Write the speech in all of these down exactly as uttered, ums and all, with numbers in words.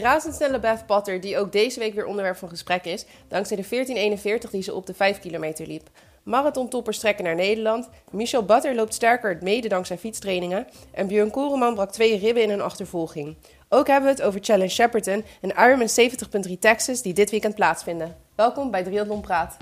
razendsnelle Beth Potter, die ook deze week weer onderwerp van gesprek is, dankzij de veertien eenenveertig die ze op de vijf kilometer liep. Marathontoppers trekken naar Nederland, Michel Potter loopt sterker mede dankzij fietstrainingen en Björn Koreman brak twee ribben in een achtervolging. Ook hebben we het over Challenge Shepparton en Ironman zeventig punt drie Texas die dit weekend plaatsvinden. Welkom bij Triathlon Praat.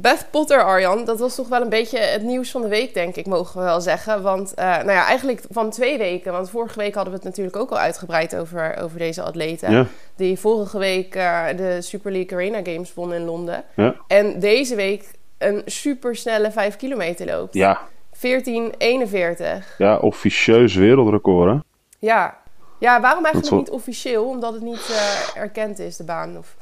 Beth Potter, Arjan, dat was toch wel een beetje het nieuws van de week, denk ik, mogen we wel zeggen. Want, uh, nou ja, eigenlijk van twee weken. Want vorige week hadden we het natuurlijk ook al uitgebreid over, over deze atleten. Ja. Die vorige week uh, de Super League Arena Games won in Londen. Ja. En deze week een supersnelle vijf kilometer loopt. Ja. veertien eenenveertig. Ja, officieus wereldrecord, hè? Ja. Ja, waarom eigenlijk wel... niet officieel? Omdat het niet uh, erkend is, de baan? Of...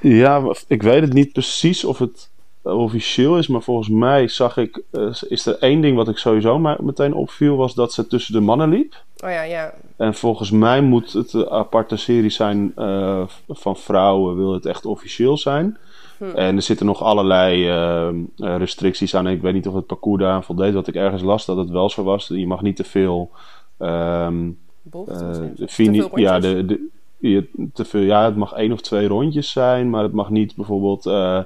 Ja, ik weet het niet precies of het... officieel is, maar volgens mij zag ik, uh, is er één ding wat ik sowieso maar meteen opviel, was dat ze tussen de mannen liep. Oh ja, ja. En volgens mij moet het een aparte serie zijn uh, van vrouwen, wil het echt officieel zijn. Hm. En er zitten nog allerlei uh, restricties aan. Ik weet niet of het parcours daaraan voldeed, wat ik ergens las dat het wel zo was. Je mag niet te veel um, bocht, uh, fini- te veel ja, de, de, je, te veel, ja, het mag één of twee rondjes zijn, maar het mag niet bijvoorbeeld uh,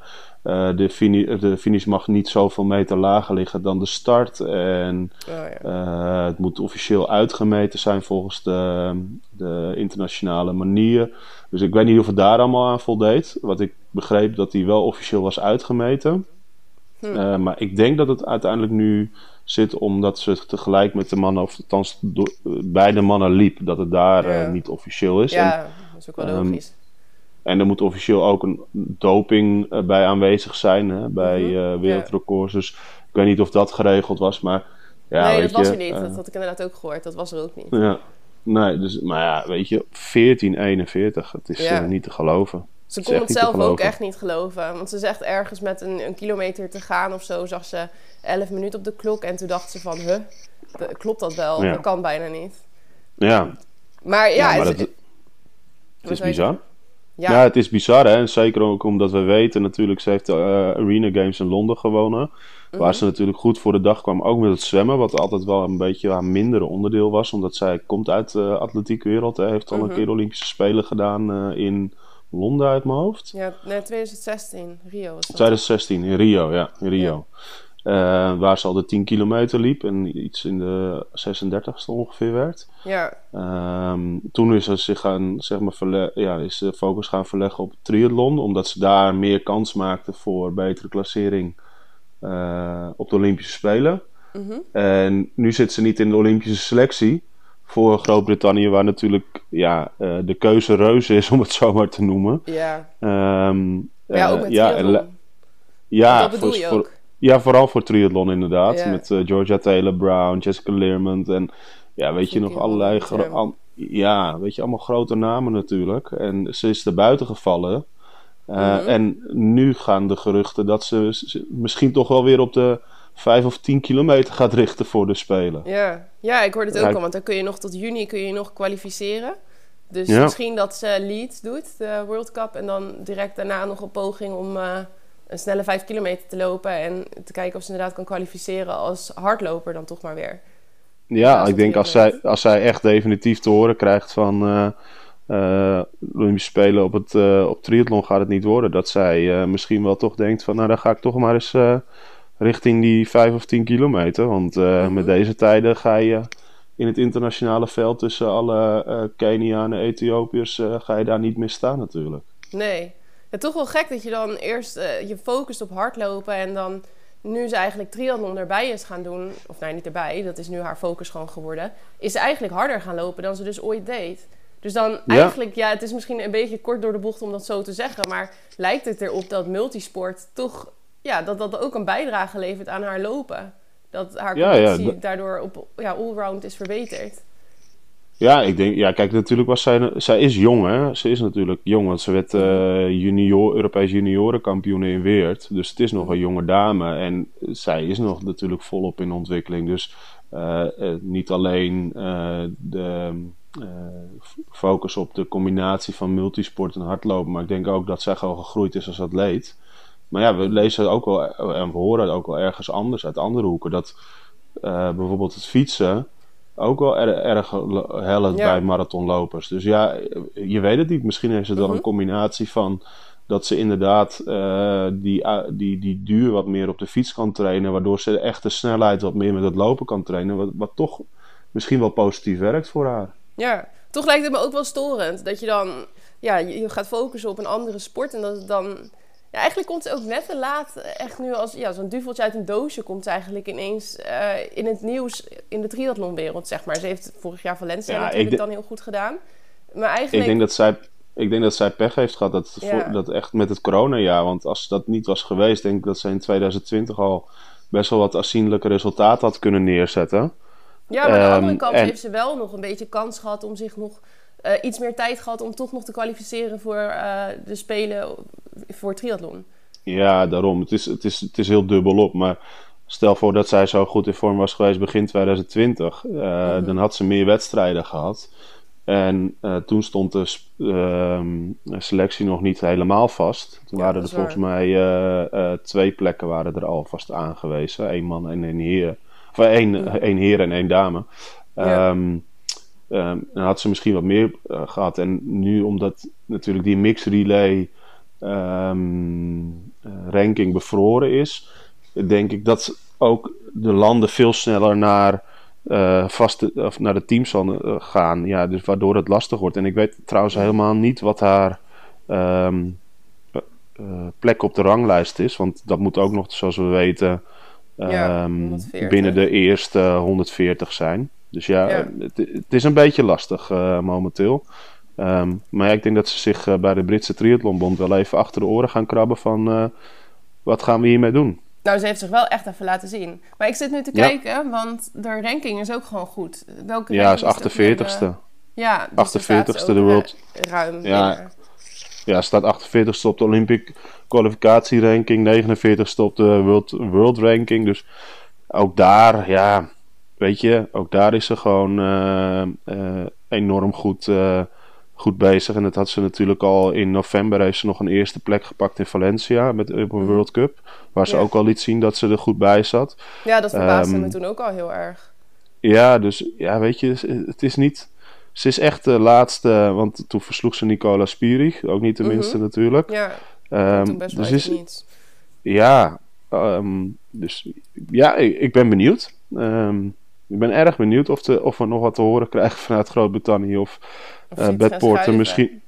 Uh, de, fini- de finish mag niet zoveel meter lager liggen dan de start. En oh, ja. uh, het moet officieel uitgemeten zijn volgens de, de internationale manier. Dus ik weet niet of het daar allemaal aan voldeed. Wat ik begreep dat die wel officieel was uitgemeten. Hm. Uh, maar ik denk dat het uiteindelijk nu zit omdat ze tegelijk met de mannen, of althans do- bij de mannen liep. Dat het daar ja. uh, niet officieel is. Ja, en, dat is ook wel um, logisch. En er moet officieel ook een doping bij aanwezig zijn, hè, bij mm-hmm. uh, wereldrecords. Dus ik weet niet of dat geregeld was, maar... Ja, nee, weet dat was je, er niet. Uh, dat had ik inderdaad ook gehoord. Dat was er ook niet. Ja, nee, dus, maar ja, weet je, veertien eenenveertig, het is ja. uh, niet te geloven. Ze kon het zelf ook echt niet geloven. Want ze zegt ergens met een, een kilometer te gaan of zo, zag ze elf minuten op de klok. En toen dacht ze van, huh, de, klopt dat wel? Ja. Dat kan bijna niet. Ja. Maar ja... ja maar het, dat, het is bizar. Ja. ja, het is bizar, hè. En zeker ook omdat we weten natuurlijk... ze heeft de uh, Arena Games in Londen gewonnen. Mm-hmm. Waar ze natuurlijk goed voor de dag kwam. Ook met het zwemmen, wat altijd wel een beetje haar mindere onderdeel was. Omdat zij komt uit de uh, atletiekwereld. Hè. Heeft al mm-hmm. een keer Olympische Spelen gedaan uh, in Londen uit mijn hoofd. Ja, nee, twintig zestien, Rio was dat. twintig zestien, in Rio, ja. In Rio. Ja. Uh, waar ze al de tien kilometer liep. En iets in de zesendertigste ongeveer werd. Ja. Um, toen is ze zich gaan, zeg maar, verle- ja, is de focus gaan verleggen op triathlon, omdat ze daar meer kans maakte voor betere klassering uh, op de Olympische Spelen. Mm-hmm. En nu zit ze niet in de Olympische selectie voor Groot-Brittannië, waar natuurlijk ja, uh, de keuze reuze is, om het zo maar te noemen. Ja, um, uh, ja ook met ja, triathlon. La- ja, dat bedoel voor, je ook. Voor, ja, vooral voor triathlon inderdaad. Ja. Met uh, Georgia Taylor-Brown, Jessica Learmonth en... Ja, weet je, nog allerlei... Gro- al- ja, weet je, allemaal grote namen natuurlijk. En ze is er buiten gevallen. Uh, mm-hmm. En nu gaan de geruchten dat ze, ze misschien toch wel weer op de vijf of tien kilometer gaat richten voor de Spelen. Ja, ja ik hoorde het ook Hij... al, want dan kun je nog tot juni kun je nog kwalificeren. Dus ja. misschien dat ze Leeds doet, de World Cup. En dan direct daarna nog een poging om uh, een snelle vijf kilometer te lopen. En te kijken of ze inderdaad kan kwalificeren als hardloper dan toch maar weer. Ja, ik denk als zij, als zij echt definitief te horen krijgt van uh, uh, Olympische Spelen op, het, uh, op triathlon gaat het niet worden. Dat zij uh, misschien wel toch denkt van nou dan ga ik toch maar eens uh, richting die vijf of tien kilometer. Want uh, mm-hmm. met deze tijden ga je in het internationale veld tussen alle uh, Kenianen, Ethiopiërs uh, ga je daar niet meer staan natuurlijk. Nee, ja, toch wel gek dat je dan eerst uh, je focust op hardlopen en dan... Nu ze eigenlijk triathlon erbij is gaan doen... of nee, niet erbij, dat is nu haar focus gewoon geworden... is ze eigenlijk harder gaan lopen dan ze dus ooit deed. Dus dan ja. eigenlijk, ja, het is misschien een beetje kort door de bocht om dat zo te zeggen... maar lijkt het erop dat multisport toch... ja, dat dat ook een bijdrage levert aan haar lopen. Dat haar conditie ja, ja, d- daardoor op ja, allround is verbeterd. Ja, ik denk, ja, kijk, natuurlijk was zij... Zij is jong, hè. Ze is natuurlijk jong, want ze werd uh, junior, Europees juniorenkampioen in Weert. Dus het is nog een jonge dame. En zij is nog natuurlijk volop in ontwikkeling. Dus uh, uh, niet alleen uh, de uh, focus op de combinatie van multisport en hardlopen. Maar ik denk ook dat zij gewoon gegroeid is als atleet. Maar ja, we lezen ook wel en we horen het ook wel ergens anders uit andere hoeken. Dat uh, bijvoorbeeld het fietsen... ook wel er, erg hellend ja. bij marathonlopers. Dus ja, je weet het niet. Misschien is het dan mm-hmm. een combinatie van dat ze inderdaad uh, die, uh, die, die duur wat meer op de fiets kan trainen, waardoor ze echt de snelheid wat meer met het lopen kan trainen, wat, wat toch misschien wel positief werkt voor haar. Ja, toch lijkt het me ook wel storend dat je dan, ja, je gaat focussen op een andere sport en dat het dan, ja, eigenlijk komt het ook net te laat, echt nu als ja, zo'n duveltje uit een doosje komt eigenlijk ineens uh, in het nieuws in de triathlonwereld, zeg maar. Ze heeft vorig jaar Valencia ja, natuurlijk d- dan heel goed gedaan. Maar eigenlijk... Ik denk dat zij... Ik denk dat zij pech heeft gehad dat, ja. voor, dat echt met het coronajaar. Want als dat niet was geweest, denk ik dat zij in twintig twintig al best wel wat aanzienlijke resultaten had kunnen neerzetten. Ja, maar um, aan de andere kant en... heeft ze wel nog een beetje kans gehad om zich nog uh, iets meer tijd gehad om toch nog te kwalificeren voor uh, de Spelen voor triathlon. Ja, daarom. Het is, het is, het is heel dubbel op. Maar stel voor dat zij zo goed in vorm was geweest begin twintig twintig. Uh, mm-hmm. Dan had ze meer wedstrijden gehad. En uh, toen stond de sp- uh, selectie nog niet helemaal vast. Toen ja, waren er volgens waar. mij uh, uh, twee plekken waren er alvast aangewezen. Eén man en één heer. Of één, mm. één heer en één dame. Ja. Um, um, dan had ze misschien wat meer uh, gehad. En nu omdat natuurlijk die mixed relay um, ranking bevroren is, denk ik dat ook de landen veel sneller naar... Uh, vast of naar de teams zal gaan. Ja, dus waardoor het lastig wordt. En ik weet trouwens helemaal niet wat haar um, uh, plek op de ranglijst is. Want dat moet ook nog, zoals we weten, um, ja, binnen de eerste honderdveertig zijn. Dus ja, ja. Het, het is een beetje lastig uh, momenteel. Um, maar ja, ik denk dat ze zich uh, bij de Britse Triathlonbond wel even achter de oren gaan krabben van uh, wat gaan we hiermee doen? Nou, ze heeft zich wel echt even laten zien. Maar ik zit nu te ja. kijken, want de ranking is ook gewoon goed. Welke ja, is achtenveertigste. De... Ja, dus achtenveertigste de world. Ruim. Ja, ja, staat achtenveertigste op de Olympic kwalificatieranking, negenenveertigste op de world, world ranking. Dus ook daar, ja, weet je, ook daar is ze gewoon uh, uh, enorm goed, uh, goed bezig. En dat had ze natuurlijk al in november, heeft ze nog een eerste plek gepakt in Valencia met de World Cup. Waar ze ja. ook al liet zien dat ze er goed bij zat. Ja, dat verbaasde um, me toen ook al heel erg. Ja, dus ja, weet je, het is niet... Ze is echt de laatste, want toen versloeg ze Nicola Spierig. Ook niet de minste mm-hmm. natuurlijk. Ja, um, toen best dus wel is, niet. Ja, um, dus ja, ik, ik ben benieuwd. Um, ik ben erg benieuwd of, de, of we nog wat te horen krijgen vanuit Groot-Brittannië. Of, of uh, Beth Potter misschien...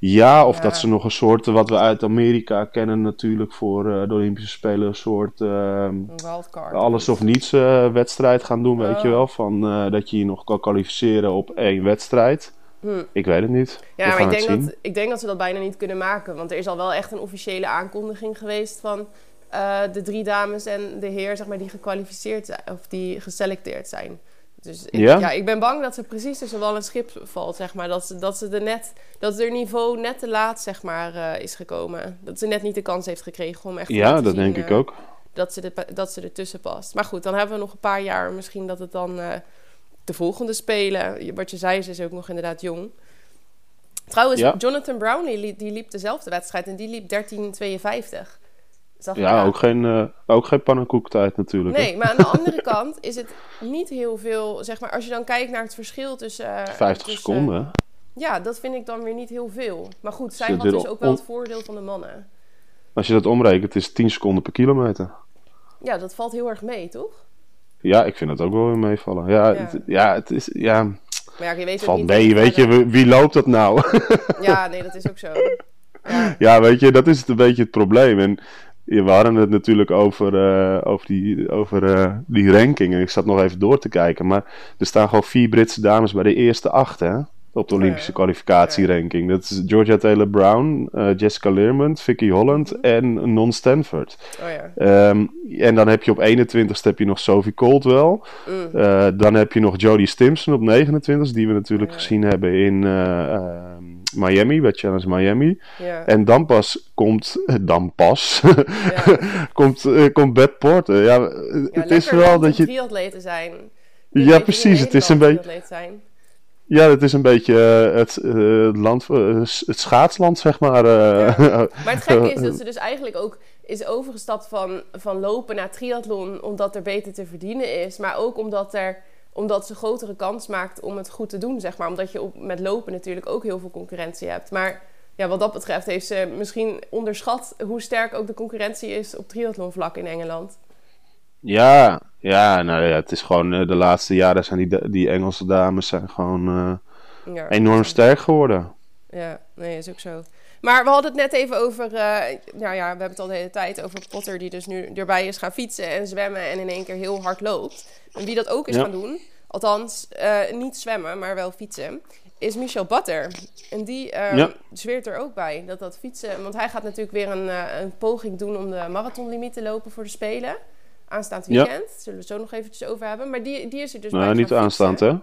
Ja, of ja. dat ze nog een soort, wat we uit Amerika kennen natuurlijk voor uh, de Olympische Spelen, een soort uh, wildcard, alles of niets uh, wedstrijd gaan doen, weet oh. je wel. Van, uh, dat je je nog kan kwalificeren op één wedstrijd. Hm. Ik weet het niet. Ja, we maar ik denk, dat, ik denk dat ze dat bijna niet kunnen maken. Want er is al wel echt een officiële aankondiging geweest van uh, de drie dames en de heer, zeg maar, die gekwalificeerd zijn, of die geselecteerd zijn. Dus ik, ja? ja, ik ben bang dat ze precies tussen wal en schip valt, zeg maar. Dat ze, dat ze de net, dat haar niveau net te laat, zeg maar, uh, is gekomen. Dat ze net niet de kans heeft gekregen om echt ja, te dat zien, denk ik uh, ook. Dat ze, de, dat ze ertussen past. Maar goed, dan hebben we nog een paar jaar. Misschien dat het dan uh, de volgende spelen. Wat je zei, ze is ook nog inderdaad jong. Trouwens, ja. Jonathan Brownlee, li- die liep dezelfde wedstrijd. En die liep dertien tweeënvijftig. Ja, ook geen, uh, ook geen pannenkoektijd natuurlijk. Nee, hè? Maar aan de andere kant is het niet heel veel... Zeg maar, als je dan kijkt naar het verschil tussen... Uh, vijftig tussen, seconden. Ja, dat vind ik dan weer niet heel veel. Maar goed, zij had dus ook wel het voordeel van de mannen. Als je dat omrekent, is het tien seconden per kilometer. Ja, dat valt heel erg mee, toch? Ja, ik vind het ook wel weer meevallen. Ja, ja. Het, ja het is... Ja, maar ja, je weet het ook niet. Nee, weet je, wie, wie loopt dat nou? Ja, nee, dat is ook zo. Ja, ja, weet je, dat is het een beetje het probleem. En... Ja, we hadden het natuurlijk over, uh, over, die, over uh, die ranking. En ik zat nog even door te kijken. Maar er staan gewoon vier Britse dames bij de eerste acht, hè? Op de Olympische kwalificatieranking. Dat is Georgia Taylor-Brown, uh, Jessica Learmonth, Vicky Holland mm-hmm. en Non Stanford. Oh, ja. um, en dan heb je op eenentwintigste heb je nog Sophie Coldwell. Mm. Uh, dan heb je nog Jodie Stimson op negenentwintigste, die we natuurlijk yeah. gezien hebben in uh, uh, Miami, bij Challenge Miami. Yeah. En dan pas komt... Dan pas... yeah. komt, uh, komt Beth Potter. Ja, ja, het is vooral dat je... triatleten zijn. Die ja, precies. Het is een beetje... zijn. Ja, dat is een beetje het, uh, land, uh, het schaatsland, zeg maar. Uh. Ja. Maar het gekke is dat ze dus eigenlijk ook is overgestapt van, van lopen naar triathlon... omdat er beter te verdienen is. Maar ook omdat er Omdat ze grotere kans maakt om het goed te doen, zeg maar. Omdat je op, met lopen natuurlijk ook heel veel concurrentie hebt. Maar ja, wat dat betreft heeft ze misschien onderschat hoe sterk ook de concurrentie is op triathlonvlak in Engeland. Ja, ja, nou ja, het is gewoon uh, de laatste jaren zijn die, die Engelse dames zijn gewoon uh, ja, enorm sterk geworden. Ja, nee, is ook zo. Maar we hadden het net even over, uh, nou ja, we hebben het al de hele tijd over Potter die dus nu erbij is gaan fietsen en zwemmen en in één keer heel hard loopt. En wie dat ook is ja. gaan doen, althans uh, niet zwemmen, maar wel fietsen, is Michel Potter. En die uh, ja. zweert er ook bij dat dat fietsen, want hij gaat natuurlijk weer een, uh, een poging doen om de marathonlimiet te lopen voor de Spelen. Aanstaand weekend, ja. zullen we het zo nog eventjes over hebben. Maar die, die is er dus nou, bij niet aanstaand, hè?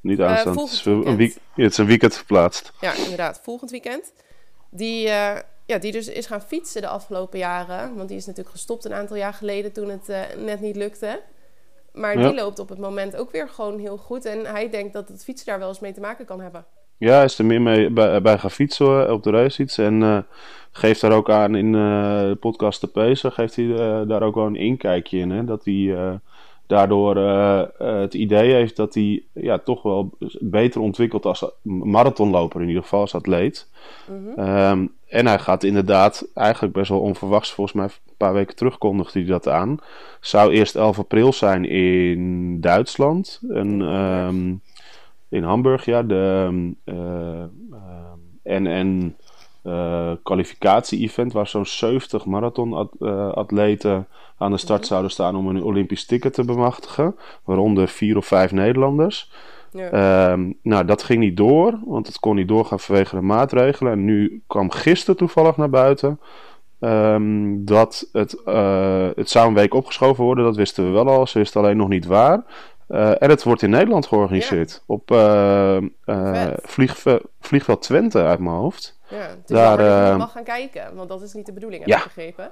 Niet aanstaand. Uh, het, is een week, het is een weekend verplaatst. Ja, inderdaad. Volgend weekend. Die, uh, ja, die dus is gaan fietsen de afgelopen jaren. Want die is natuurlijk gestopt een aantal jaar geleden toen het uh, net niet lukte. Maar ja. die loopt op het moment ook weer gewoon heel goed. En hij denkt dat het fietsen daar wel eens mee te maken kan hebben. Ja, hij is er meer mee bij, bij gaan fietsen op de Reusdiets. En uh, geeft daar ook aan in uh, de podcast De Pezer, geeft hij uh, daar ook wel een inkijkje in. Hè? Dat hij uh, daardoor uh, uh, het idee heeft dat hij ja, toch wel beter ontwikkelt als marathonloper, in ieder geval als atleet. Mm-hmm. Um, en hij gaat inderdaad eigenlijk best wel onverwachts, volgens mij een paar weken terug kondigde hij dat aan. Zou eerst elf april zijn in Duitsland. En, um, in Hamburg, ja. De, uh, uh, en... en Uh, kwalificatie-event waar zo'n zeventig marathon-atleten at, uh, aan de start mm-hmm. zouden staan om een Olympisch ticket te bemachtigen, waaronder vier of vijf Nederlanders. Ja. Um, nou, dat ging niet door, want het kon niet doorgaan vanwege de maatregelen. En nu kwam gisteren toevallig naar buiten um, dat het, uh, het zou een week opgeschoven worden. Dat wisten we wel al, ze wisten alleen nog niet waar. Uh, en het wordt in Nederland georganiseerd ja. op uh, uh, vlieg, uh, vliegveld Twente uit mijn hoofd. Ja, dus daar uh, mag gaan kijken, want dat is niet de bedoeling, heb ja. ik begrepen.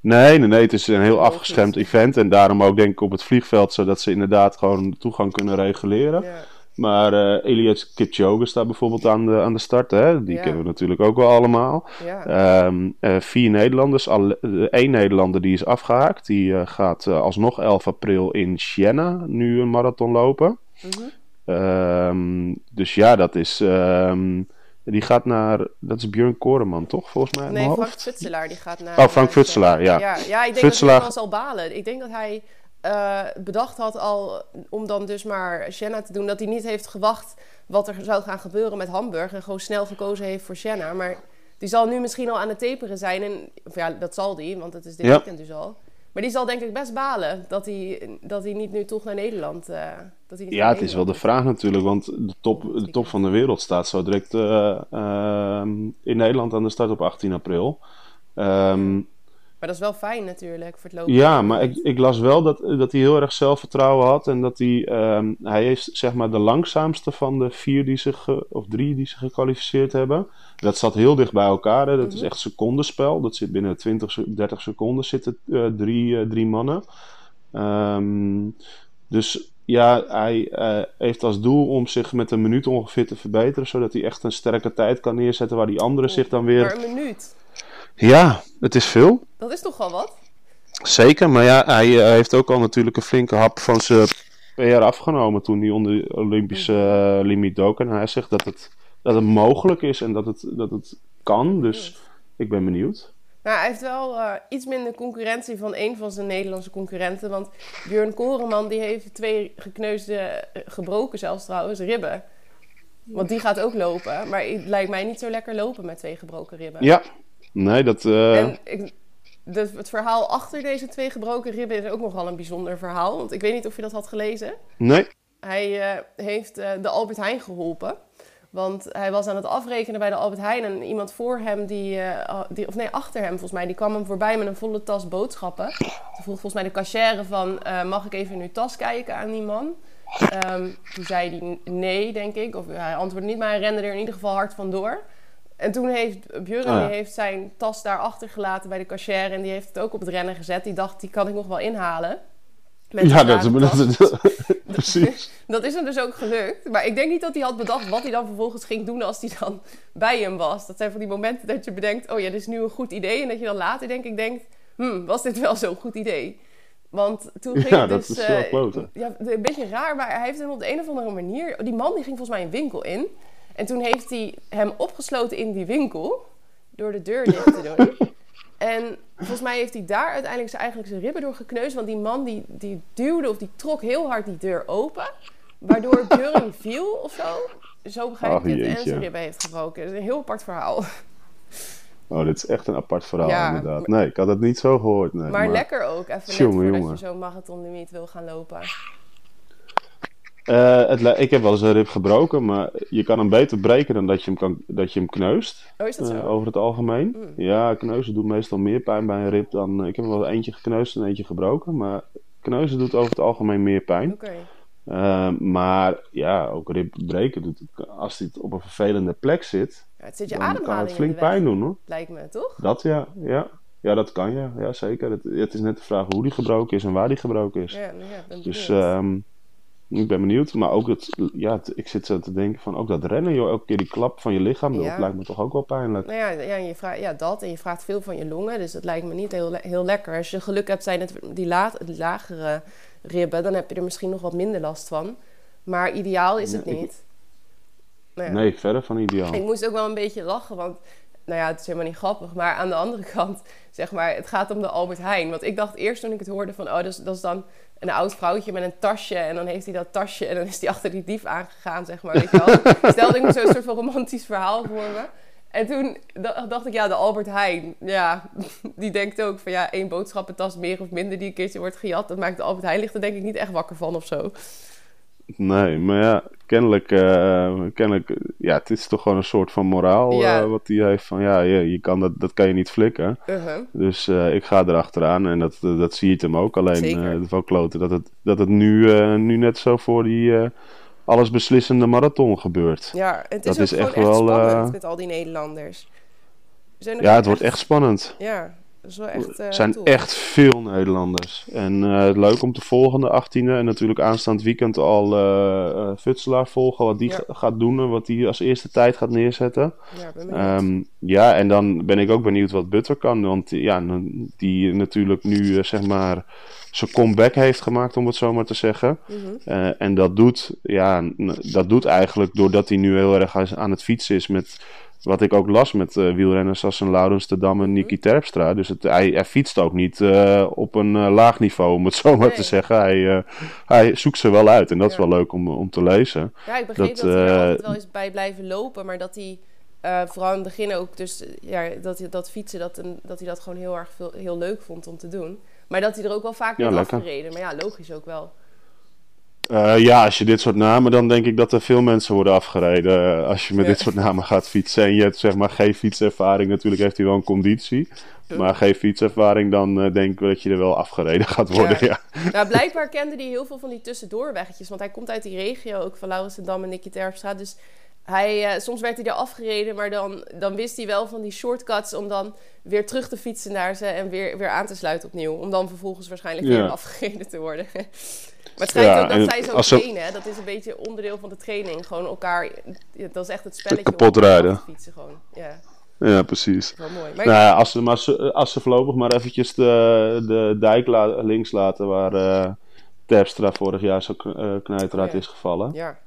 Nee, nee, nee, het is een heel afgeschermd event en daarom ook denk ik op het vliegveld, zodat ze inderdaad gewoon toegang kunnen reguleren. Ja. Maar uh, Elias Kipchoge staat bijvoorbeeld aan de, aan de start, hè? Die ja. kennen we natuurlijk ook wel allemaal. Ja. Um, uh, vier Nederlanders, al, uh, één Nederlander die is afgehaakt, die uh, gaat uh, alsnog elf april in Siena nu een marathon lopen. Mm-hmm. Um, dus ja, dat is... Um, Die gaat naar... Dat is Björn Koreman, toch? Volgens mij. Nee, Frank Futselaar. Die gaat naar... Oh, Frank Futselaar, ja. ja. Ja, ik denk Futselaar... dat hij wel zal balen. Ik denk dat hij uh, bedacht had al... om dan dus maar Siena te doen... dat hij niet heeft gewacht wat er zou gaan gebeuren met Hamburg... en gewoon snel gekozen heeft voor Siena. Maar die zal nu misschien al aan het taperen zijn. En, of ja, dat zal die, want het is dit ja. weekend dus al. Maar die zal denk ik best balen... dat hij, dat hij niet nu toch naar Nederland... Uh, Ja, het is wel de vraag natuurlijk, want de top, de top van de wereld staat zo direct uh, uh, in Nederland aan de start op achttien april. Um, maar dat is wel fijn natuurlijk voor het lopen. Ja, maar ik, ik las wel dat, dat hij heel erg zelfvertrouwen had en dat hij, um, hij is zeg maar de langzaamste van de vier die zich, of drie die zich gekwalificeerd hebben. Dat zat heel dicht bij elkaar, hè. Dat mm-hmm. is echt secondenspel. Dat zit binnen twintig, dertig seconden zitten uh, drie, uh, drie mannen. Um, dus... Ja, hij uh, heeft als doel om zich met een minuut ongeveer te verbeteren... zodat hij echt een sterke tijd kan neerzetten waar die anderen oh, zich dan weer... Maar een minuut? Ja, het is veel. Dat is toch wel wat? Zeker, maar ja, hij uh, heeft ook al natuurlijk een flinke hap van zijn P R afgenomen... toen hij onder de Olympische uh, limiet dook. En hij zegt dat het, dat het mogelijk is en dat het, dat het kan. Dus ik ben benieuwd. Nou, hij heeft wel uh, iets minder concurrentie van een van zijn Nederlandse concurrenten. Want Björn Koreman die heeft twee gekneusde, gebroken zelfs trouwens, ribben. Want die gaat ook lopen. Maar het lijkt mij niet zo lekker lopen met twee gebroken ribben. Ja, nee, dat... Uh... En ik, de, het verhaal achter deze twee gebroken ribben is ook nogal een bijzonder verhaal. Want ik weet niet of je dat had gelezen. Nee. Hij uh, heeft uh, de Albert Heijn geholpen. Want hij was aan het afrekenen bij de Albert Heijn... en iemand voor hem, die, uh, die, of nee, achter hem volgens mij... die kwam hem voorbij met een volle tas boodschappen. Toen vroeg volgens mij de cachère van... Uh, mag ik even in uw tas kijken aan die man? Um, toen zei hij nee, denk ik. Of hij antwoordde niet, maar hij rende er in ieder geval hard vandoor. En toen heeft Björn oh ja. heeft zijn tas daar achtergelaten bij de cachère... en die heeft het ook op het rennen gezet. Die dacht, die kan ik nog wel inhalen. Ja, dat, dat, dat, precies. Dat is hem dus ook gelukt. Maar ik denk niet dat hij had bedacht wat hij dan vervolgens ging doen als hij dan bij hem was. Dat zijn van die momenten dat je bedenkt, oh ja, dit is nu een goed idee. En dat je dan later denk ik denkt, hm, was dit wel zo'n goed idee? Want toen ging ja, dus, dat is wel klote. Uh, ja, een beetje raar, maar hij heeft hem op de een of andere manier... Die man die ging volgens mij een winkel in. En toen heeft hij hem opgesloten in die winkel. Door de deur dicht te doen. En volgens mij heeft hij daar uiteindelijk zijn, eigenlijk zijn ribben door gekneusd. Want die man die, die duwde of die trok heel hard die deur open. Waardoor Björn viel of zo. Zo begrijp ik het. En zijn ribben heeft gebroken. Dat is een heel apart verhaal. Oh, dit is echt een apart verhaal ja, inderdaad. Maar, nee, ik had het niet zo gehoord. Nee, maar, maar lekker ook. Even jongen, net voordat je zo'n marathonlimiet wil gaan lopen. Uh, het le- ik heb wel eens een rib gebroken, maar je kan hem beter breken dan dat je hem, kan, dat je hem kneust. Oh, is dat zo? Uh, over het algemeen. Mm. Ja, kneuzen doet meestal meer pijn bij een rib dan... Uh, ik heb wel eentje gekneusd en eentje gebroken, maar kneuzen doet over het algemeen meer pijn. Oké. Okay. Uh, maar ja, ook rib breken doet het, als dit op een vervelende plek zit... Ja, het zit je ademhaling kan het flink pijn doen, hoor. Lijkt me, toch? Dat ja, ja. Ja, dat kan ja, ja zeker. Het, het is net de vraag hoe die gebroken is en waar die gebroken is. Ja, ja, ben dus um, ik ben benieuwd. Maar ook het, ja, het, ik zit zo te denken van ook dat rennen, joh, elke keer die klap van je lichaam, ja. Dat lijkt me toch ook wel pijnlijk. Nou ja, ja, en je vraagt, ja, dat en je vraagt veel van je longen, dus dat lijkt me niet heel, heel lekker. Als je geluk hebt, zijn het die, la- die lagere ribben, dan heb je er misschien nog wat minder last van. Maar ideaal is het ja, niet. Ik, Nou ja. Nee, verder van ideaal. Ik moest ook wel een beetje lachen, want... Nou ja, het is helemaal niet grappig. Maar aan de andere kant, zeg maar... Het gaat om de Albert Heijn. Want ik dacht eerst toen ik het hoorde van... Oh, dat is, dat is dan een oud vrouwtje met een tasje. En dan heeft hij dat tasje. En dan is hij achter die dief aangegaan, zeg maar. Weet je wel. Stelde ik me zo'n soort van romantisch verhaal voor me. En toen dacht ik, ja, de Albert Heijn. Ja, die denkt ook van... Ja, één boodschappentas meer of minder die een keertje wordt gejat. Dat maakt de Albert Heijn ligt er denk ik niet echt wakker van of zo. Nee, maar ja, kennelijk, uh, kennelijk, ja, het is toch gewoon een soort van moraal ja. uh, wat hij heeft van, ja, je, je kan dat, dat kan je niet flikken. Uh-huh. Dus uh, ik ga erachteraan en dat, dat, dat zie je hem ook. Alleen uh, het is wel kloten dat het, dat het nu, uh, nu net zo voor die uh, allesbeslissende marathon gebeurt. Ja, het is, dat is echt wel echt spannend uh, met al die Nederlanders. Zijn er ja, het echt... wordt echt spannend. Ja. Er uh, zijn tool. echt veel Nederlanders. En uh, leuk om te volgen, de achttiende. En natuurlijk aanstaand weekend al uh, uh, Futselaar volgen. Wat die ja. g- gaat doen en wat die als eerste tijd gaat neerzetten. Ja, um, ja, en dan ben ik ook benieuwd wat Butter kan. Want ja, die natuurlijk nu uh, zeg maar zijn comeback heeft gemaakt, om het zo maar te zeggen. Mm-hmm. Uh, en dat doet, ja, dat doet eigenlijk doordat hij nu heel erg aan het fietsen is met... Wat ik ook las met uh, wielrenners als een Laurens de Damme en Niki Terpstra. Dus het, hij, hij fietst ook niet uh, op een uh, laag niveau, om het zo maar nee. te zeggen. Hij, uh, hij zoekt ze wel uit en dat ja. is wel leuk om, om te lezen. Ja, ik begreep dat, dat hij uh, er altijd wel eens bij blijven lopen. Maar dat hij uh, vooral in het begin ook... Dus, ja, dat, dat fietsen, dat, een, dat hij dat gewoon heel erg veel, heel leuk vond om te doen. Maar dat hij er ook wel vaak werd ja, afgereden. Maar ja, logisch ook wel. Uh, ja, als je dit soort namen, dan denk ik dat er veel mensen worden afgereden. Als je met ja. dit soort namen gaat fietsen en je hebt zeg maar geen fietservaring. Natuurlijk heeft hij wel een conditie. Ja. Maar geen fietservaring, dan uh, denk ik dat je er wel afgereden gaat worden. Ja. Ja. Nou, blijkbaar kende hij heel veel van die tussendoorweggetjes. Want hij komt uit die regio, ook van Laurens de Damme en Niki Terpstra. Dus hij, uh, soms werd hij er afgereden, maar dan, dan wist hij wel van die shortcuts om dan weer terug te fietsen naar ze en weer, weer aan te sluiten opnieuw. Om dan vervolgens waarschijnlijk ja. weer afgereden te worden. Maar het schijnt ja, ook dat zij zo trainen, ze... dat is een beetje onderdeel van de training. Gewoon elkaar, dat is echt het spelletje. Kapot rijden. Te fietsen gewoon. Ja. Ja, precies. Wel mooi. Maar... Nou ja, als ze, maar, als ze voorlopig maar eventjes de, de dijk la, links laten waar uh, Terpstra vorig jaar zo uh, knijteraard ja. is gevallen. Ja.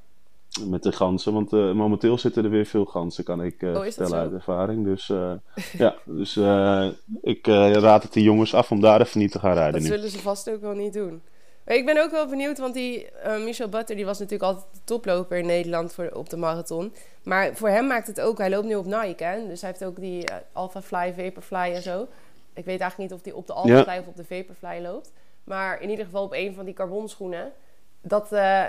Met de ganzen, want uh, momenteel zitten er weer veel ganzen, kan ik uh, oh, vertellen uit ervaring. Dus, uh, ja, dus uh, ik uh, raad het de jongens af om daar even niet te gaan rijden. Dat nu. Zullen ze vast ook wel niet doen. Ik ben ook wel benieuwd, want die uh, Michel Potter die was natuurlijk altijd de toploper in Nederland voor, op de marathon. Maar voor hem maakt het ook, hij loopt nu op Nike, hè? Dus hij heeft ook die uh, Alpha Fly, Vaporfly en zo. Ik weet eigenlijk niet of die op de Alpha ja. Fly of op de Vaporfly loopt. Maar in ieder geval op een van die carbonschoenen. Dat, uh,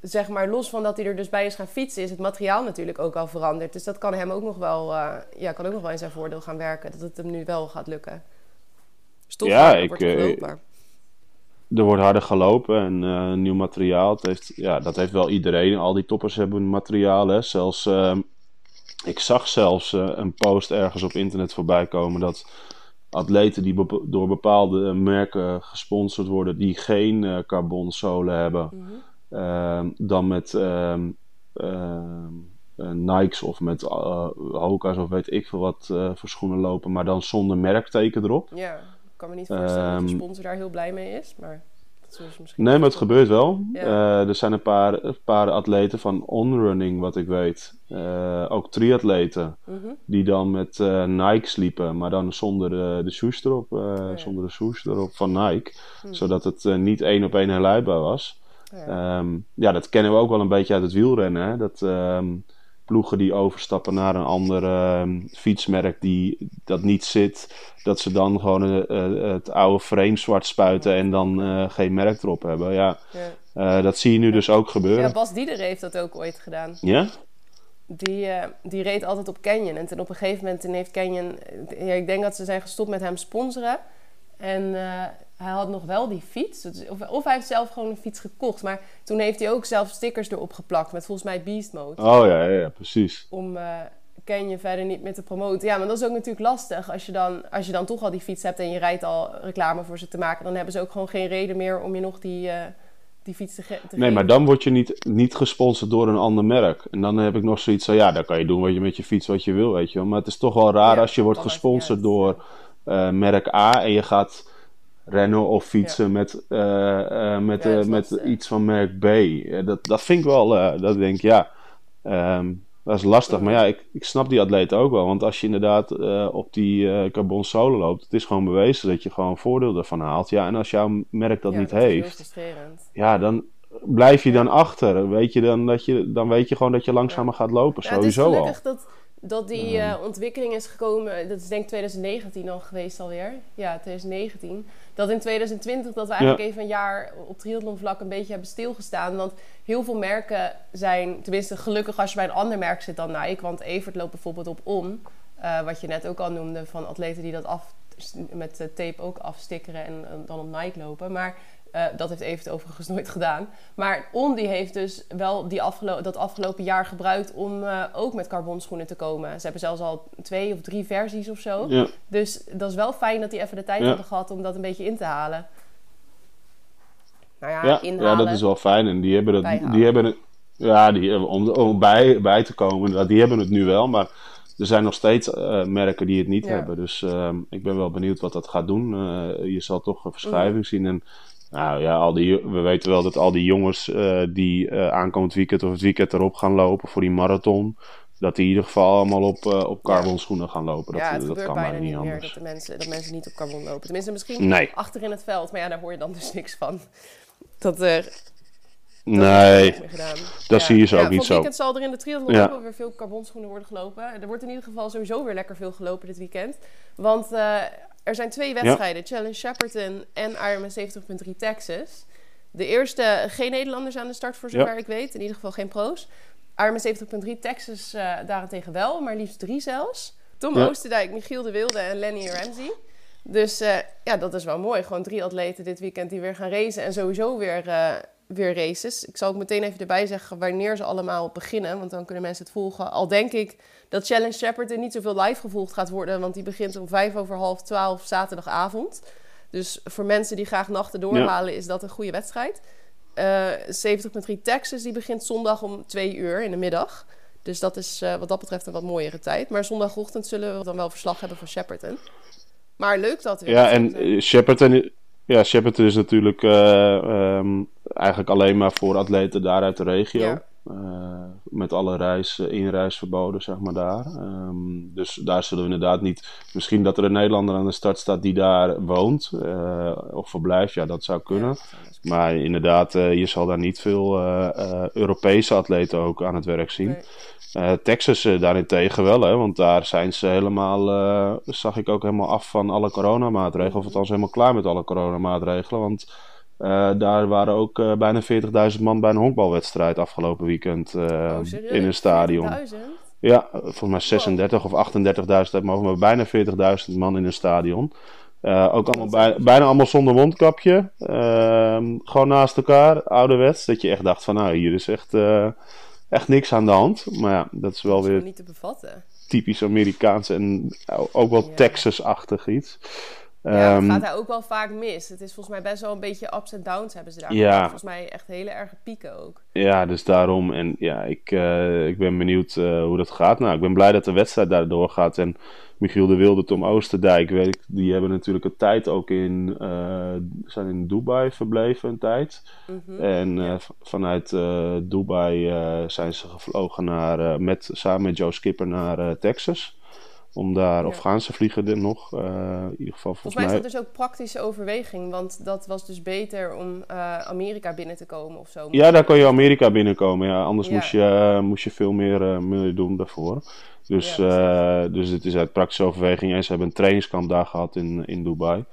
zeg maar, los van dat hij er dus bij is gaan fietsen, is het materiaal natuurlijk ook al veranderd. Dus dat kan hem ook nog wel, uh, ja, kan ook nog wel in zijn voordeel gaan werken, dat het hem nu wel gaat lukken. Stof, ja, ik... Wordt gelopen. Er wordt harder gelopen en uh, nieuw materiaal. Het heeft, ja, dat heeft wel iedereen. Al die toppers hebben materiaal. Hè. Zelfs, uh, ik zag zelfs uh, een post ergens op internet voorbij komen dat atleten die be- door bepaalde merken gesponsord worden, die geen uh, carbonzolen hebben, mm-hmm. uh, dan met uh, uh, uh, Nikes of met uh, Hoka's of weet ik veel wat uh, voor schoenen lopen, maar dan zonder merkteken erop. Ja. Yeah. kan me niet voorstellen um, dat de sponsor daar heel blij mee is, maar... Nee, maar het gebeurt wel. Ja. Uh, er zijn een paar, een paar atleten van onrunning, wat ik weet. Uh, ook triatleten. Mm-hmm. Die dan met uh, Nike sliepen, maar dan zonder uh, de swoosh erop, uh, ja. zonder de swoosh erop van Nike. Mm. Zodat het uh, niet één op één herleidbaar was. Ja. Um, ja, dat kennen we ook wel een beetje uit het wielrennen. Hè? Dat um, ploegen die overstappen naar een ander um, fietsmerk die dat niet zit... dat ze dan gewoon uh, het oude frame zwart spuiten en dan uh, geen merk erop hebben. Ja, ja. Uh, dat zie je nu ja. dus ook gebeuren. Ja, Bas Dieder heeft dat ook ooit gedaan. Ja? Die, uh, die reed altijd op Canyon. En ten op een gegeven moment heeft Canyon... Ja, ik denk dat ze zijn gestopt met hem sponsoren. En uh, hij had nog wel die fiets. Of, of hij heeft zelf gewoon een fiets gekocht. Maar toen heeft hij ook zelf stickers erop geplakt. Met volgens mij Beast Mode. Oh ja, ja, ja precies. Om... Uh, ken je verder niet meer te promoten. Ja, maar dat is ook natuurlijk lastig. Als je, dan, als je dan toch al die fiets hebt en je rijdt al reclame voor ze te maken... dan hebben ze ook gewoon geen reden meer om je nog die, uh, die fiets te, ge- te nee, geven. Nee, maar dan word je niet, niet gesponsord door een ander merk. En dan heb ik nog zoiets van... ja, dan kan je doen wat je met je fiets wat je wil, weet je wel. Maar het is toch wel raar ja, als je wordt gesponsord door uh, merk A... en je gaat rennen of fietsen ja. met, uh, uh, met, ja, uh, met uh, iets van merk B. Uh, dat, dat vind ik wel... Uh, dat denk ik, ja... Um, dat is lastig, maar ja, ik, ik snap die atleten ook wel. Want als je inderdaad uh, op die uh, carbon solen loopt... het is gewoon bewezen dat je gewoon voordeel ervan haalt. Ja, en als jouw merk dat ja, niet dat heeft... ja, dan blijf je ja. dan achter. Weet je dan, dat je, dan weet je gewoon dat je langzamer ja. gaat lopen, ja, sowieso al. Het is gelukkig al. Dat, dat die uh, ontwikkeling is gekomen... dat is denk ik twintig negentien al geweest alweer. Ja, twintig negentien. Dat in twintig twintig dat we eigenlijk ja. even een jaar op triathlonvlak een beetje hebben stilgestaan. Want heel veel merken zijn, tenminste gelukkig als je bij een ander merk zit dan Nike. Want Evert loopt bijvoorbeeld op om. Uh, wat je net ook al noemde van atleten die dat af, met tape ook afstikkeren en uh, dan op Nike lopen. Maar uh, dat heeft Evert overigens nooit gedaan. Maar om die heeft dus wel die afgelo- dat afgelopen jaar gebruikt om uh, ook met carbonschoenen te komen. Ze hebben zelfs al twee of drie versies of zo. Ja. Dus dat is wel fijn dat die even de tijd ja. hadden gehad om dat een beetje in te halen. Nou ja, ja, inhalen. Ja, dat is wel fijn. En die hebben het, die hebben het, ja, die hebben, om, om bij, bij te komen, die hebben het nu wel. Maar er zijn nog steeds uh, merken die het niet ja. hebben. Dus uh, ik ben wel benieuwd wat dat gaat doen. Uh, je zal toch een verschuiving mm. zien. En nou ja, al die, we weten wel dat al die jongens uh, die uh, aankomend weekend of het weekend erop gaan lopen voor die marathon... dat die in ieder geval allemaal op, uh, op carbon schoenen gaan lopen. Dat, ja, het dat gebeurt kan bijna niet anders. Meer dat, de mensen, dat mensen niet op carbon lopen. Tenminste, misschien nee. achter in het veld. Maar ja, daar hoor je dan dus niks van. Dat er... Dat nee, dat ja. zie je ze ja, ook niet zo. Volgend weekend zal er in de triathlon ja. ook weer veel carbonschoenen worden gelopen. Er wordt in ieder geval sowieso weer lekker veel gelopen dit weekend. Want uh, er zijn twee wedstrijden. Ja. Challenge Shepparton en Ironman zeventig drie Texas. De eerste, geen Nederlanders aan de start voor zover ja. ik weet. In ieder geval geen pro's. Ironman zeventig drie Texas uh, daarentegen wel, maar liefst drie zelfs. Tom ja. Oosterdijk, Michiel de Wilde en Lenny Ramsey. Dus uh, ja, dat is wel mooi. Gewoon drie atleten dit weekend die weer gaan racen en sowieso weer, uh, weer races. Ik zal ook meteen even erbij zeggen wanneer ze allemaal beginnen, want dan kunnen mensen het volgen. Al denk ik dat Challenge Shepparton niet zoveel live gevolgd gaat worden, want die begint om vijf over half twaalf zaterdagavond. Dus voor mensen die graag nachten doorhalen ja. is dat een goede wedstrijd. Uh, zeventig drie Texas, die begint zondag om twee uur in de middag. Dus dat is uh, wat dat betreft een wat mooiere tijd. Maar zondagochtend zullen we dan wel verslag hebben van Shepparton. Maar leuk dat weer. Ja, en uh, Shepparton, ja, Shepparton is natuurlijk uh, um, eigenlijk alleen maar voor atleten daar uit de regio. Ja. Uh, met alle reis, uh, inreisverboden, zeg maar, daar. Um, dus daar zullen we inderdaad niet... Misschien dat er een Nederlander aan de start staat die daar woont uh, of verblijft. Ja, dat zou kunnen. Ja, dat zou kunnen. Maar inderdaad, uh, je zal daar niet veel uh, uh, Europese atleten ook aan het werk zien. Nee. Uh, Texas uh, daarentegen wel, hè. Want daar zijn ze helemaal... Uh, zag ik ook helemaal af van alle coronamaatregelen. Of althans helemaal klaar met alle coronamaatregelen. Want... Uh, daar waren ook uh, bijna veertigduizend man bij een honkbalwedstrijd afgelopen weekend uh, oh, in een stadion. veertigduizend? Ja, volgens mij zesendertig wow. of achtendertigduizend uit mogen, maar bijna veertigduizend man in een stadion. Uh, ook allemaal bij, bijna allemaal zonder mondkapje. Uh, gewoon naast elkaar, ouderwets. Dat je echt dacht van nou, hier is echt, uh, echt niks aan de hand. Maar ja, dat is wel dat is weer niet te bevatten. Typisch Amerikaans en ook wel ja. Texas-achtig iets. Ja, het um, gaat daar ook wel vaak mis. Het is volgens mij best wel een beetje ups en downs hebben ze daar. Ja. Volgens mij echt hele erge pieken ook. Ja, dus daarom. En ja, ik, uh, ik ben benieuwd uh, hoe dat gaat. Nou, ik ben blij dat de wedstrijd daardoor gaat. En Michiel de Wilde, Tom Oosterdijk, weet ik, die hebben natuurlijk een tijd ook in... Uh, zijn in Dubai verbleven een tijd. Mm-hmm. En uh, v- vanuit uh, Dubai uh, zijn ze gevlogen naar, uh, met, samen met Joe Skipper naar uh, Texas... Om daar, ja. Of gaan ze vliegen nog? Uh, in ieder geval, volgens, volgens mij is dat dus ook praktische overweging. Want dat was dus beter om uh, Amerika binnen te komen of zo. Ja, daar kon je Amerika binnenkomen. Ja. Anders ja. Moest, je, uh, moest je veel meer, uh, meer doen daarvoor. Dus, ja, uh, dus het is uit praktische overweging. En ze hebben een trainingskamp daar gehad in, in Dubai.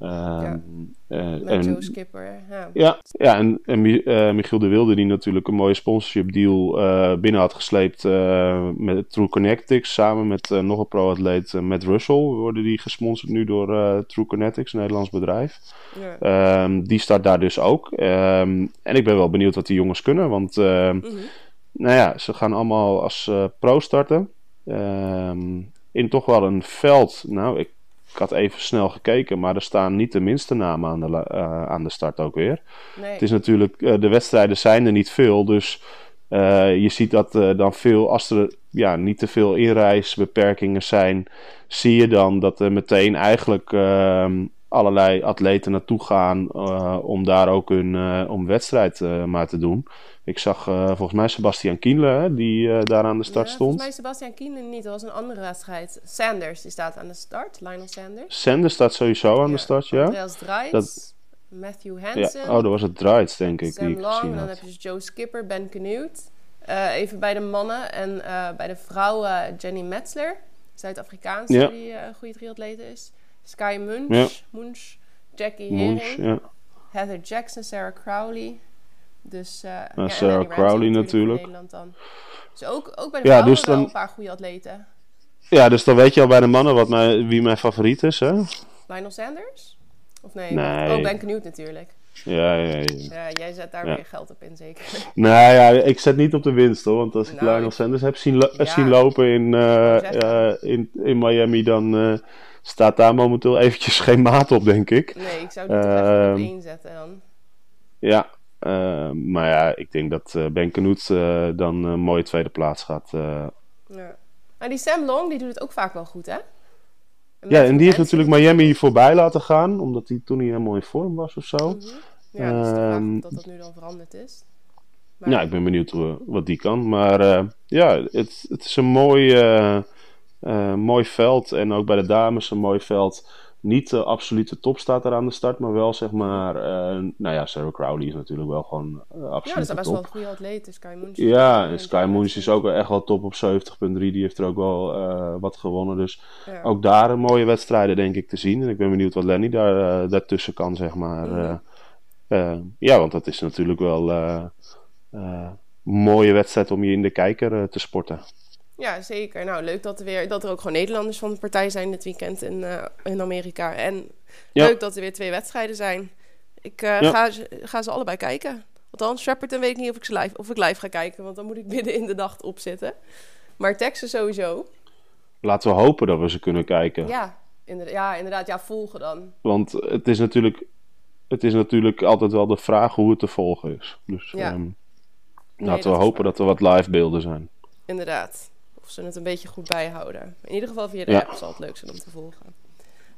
Uh, ja. uh, Met en, Joe Skipper. Ja, ja, ja en, en uh, Michiel de Wilde, die natuurlijk een mooie sponsorship deal uh, binnen had gesleept uh, met True Connectix, samen met uh, nog een pro-atleet, uh, met Russell, worden die gesponsord nu door uh, True Connectix, een Nederlands bedrijf. Ja. Um, die start daar dus ook. Um, en ik ben wel benieuwd wat die jongens kunnen, want uh, mm-hmm. nou ja, ze gaan allemaal als uh, pro starten. Um, in toch wel een veld, nou ik Ik had even snel gekeken, maar er staan niet de minste namen aan de, uh, aan de start ook weer. Nee. Het is natuurlijk, uh, de wedstrijden zijn er niet veel, dus uh, je ziet dat uh, dan veel, als er ja, niet te veel inreisbeperkingen zijn, zie je dan dat er meteen eigenlijk uh, allerlei atleten naartoe gaan uh, om daar ook hun uh, om wedstrijd uh, maar te doen. Ik zag uh, volgens mij Sebastian Kienle, hè, die uh, daar aan de start ja, stond. Volgens mij Sebastian Kienle niet, dat was een andere wedstrijd. Sanders, die staat aan de start, Lionel Sanders. Sanders staat sowieso aan ja. de start, ja. Andreas Dreitz, dat... Matthew Hansen. Ja. Oh, dat was het Dreitz, denk ik. Sam die ik Long, gezien had. Dan heb je Joe Skipper, Ben Kanute. Uh, even bij de mannen en uh, bij de vrouwen Jenny Metzler, Zuid-Afrikaanse, ja. die uh, een goede triatlete is. Sky Moench, ja. Moench, Jackie Moench, Hering, ja. Heather Jackson, Sarah Crowley. Dus, uh, ja, Sarah Crowley natuurlijk. In Nederland dan. Dus ook, ook bij de ja, vrouwen dus dan, wel een paar goede atleten. Ja, dus dan weet je al bij de mannen wat mijn, wie mijn favoriet is, hè? Lionel Sanders? Of nee? nee. Oh, Ben Kanute natuurlijk. Ja, ja, ja. ja, jij zet daar ja. weer geld op in, zeker? Nou ja, ik zet niet op de winst, hoor. Want als nou, ik Lionel Sanders heb zien, lo- ja. zien lopen in, uh, uh, in, in Miami, dan... Uh, staat daar momenteel eventjes geen maat op, denk ik. Nee, ik zou het toch uh, even inzetten dan. Ja, uh, maar ja, ik denk dat uh, Ben Kanute uh, dan een mooie tweede plaats gaat. Uh. Ja. En die Sam Long, die doet het ook vaak wel goed, hè? En ja, en die heeft natuurlijk Miami voorbij laten gaan, omdat hij toen niet helemaal in vorm was of zo. Mm-hmm. Ja, uh, dus de vraag dat dat nu dan veranderd is. Maar... Nou, ik ben benieuwd hoe, wat die kan. Maar uh, ja, het, het is een mooi... Uh, Uh, mooi veld en ook bij de dames een mooi veld. Niet de absolute top staat er aan de start, maar wel zeg maar... Uh, nou ja, Sarah Crowley is natuurlijk wel gewoon uh, absoluut top. Ja, dat is best wel een goede atleet, Sky Moench. Ja, en Sky Moench is ook wel echt wel top op zeventig komma drie. Die heeft er ook wel uh, wat gewonnen. Dus ja. ook daar een mooie wedstrijden denk ik te zien. En ik ben benieuwd wat Lenny daar, uh, daartussen kan, zeg maar. Uh, uh, ja, want dat is natuurlijk wel uh, uh, een mooie wedstrijd om je in de kijker uh, te sporten. Ja, zeker. Nou, leuk dat er, weer, dat er ook gewoon Nederlanders van de partij zijn dit weekend in, uh, in Amerika. En ja. leuk dat er weer twee wedstrijden zijn. Ik uh, ja. ga, ga ze allebei kijken. Althans, Shepparton weet ik niet of ik, live, of ik live ga kijken, want dan moet ik midden in de nacht opzitten. Maar Texas sowieso. Laten we hopen dat we ze kunnen kijken. Ja, inderdaad. Ja, inderdaad, ja volgen dan. Want het is, natuurlijk, het is natuurlijk altijd wel de vraag hoe het te volgen is. Dus ja. um, nee, laten we hopen dat er wat live beelden zijn. Inderdaad. Of ze het een beetje goed bijhouden. In ieder geval via de ja. app zal het leuk zijn om te volgen.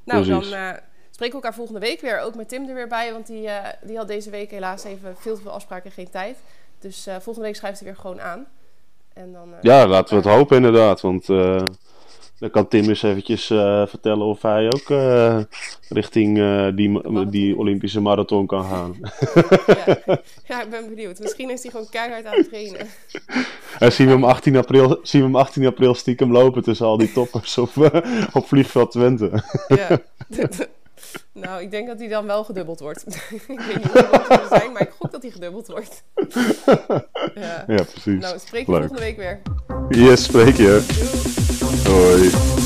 Nou, Precies. dan uh, spreken we elkaar volgende week weer. Ook met Tim er weer bij, want die, uh, die had deze week helaas even veel te veel afspraken en geen tijd. Dus uh, volgende week schrijft hij weer gewoon aan. En dan, uh, ja, laten we het hopen inderdaad. Want uh, dan kan Tim eens eventjes uh, vertellen of hij ook uh, richting uh, die, die Olympische marathon kan gaan. Ja, ja, ik ben benieuwd. Misschien is hij gewoon keihard aan het trainen. En zien we hem achttien april, zien we hem achttien april stiekem lopen tussen al die toppers op, op Vliegveld Twente. Ja. Nou, ik denk dat hij dan wel gedubbeld wordt. Ik weet niet hoe dat zal zijn, maar ik gok dat hij gedubbeld wordt. Ja, ja precies. Nou, spreek je Leuk. volgende week weer. Yes, spreek je. Doei. Hoi.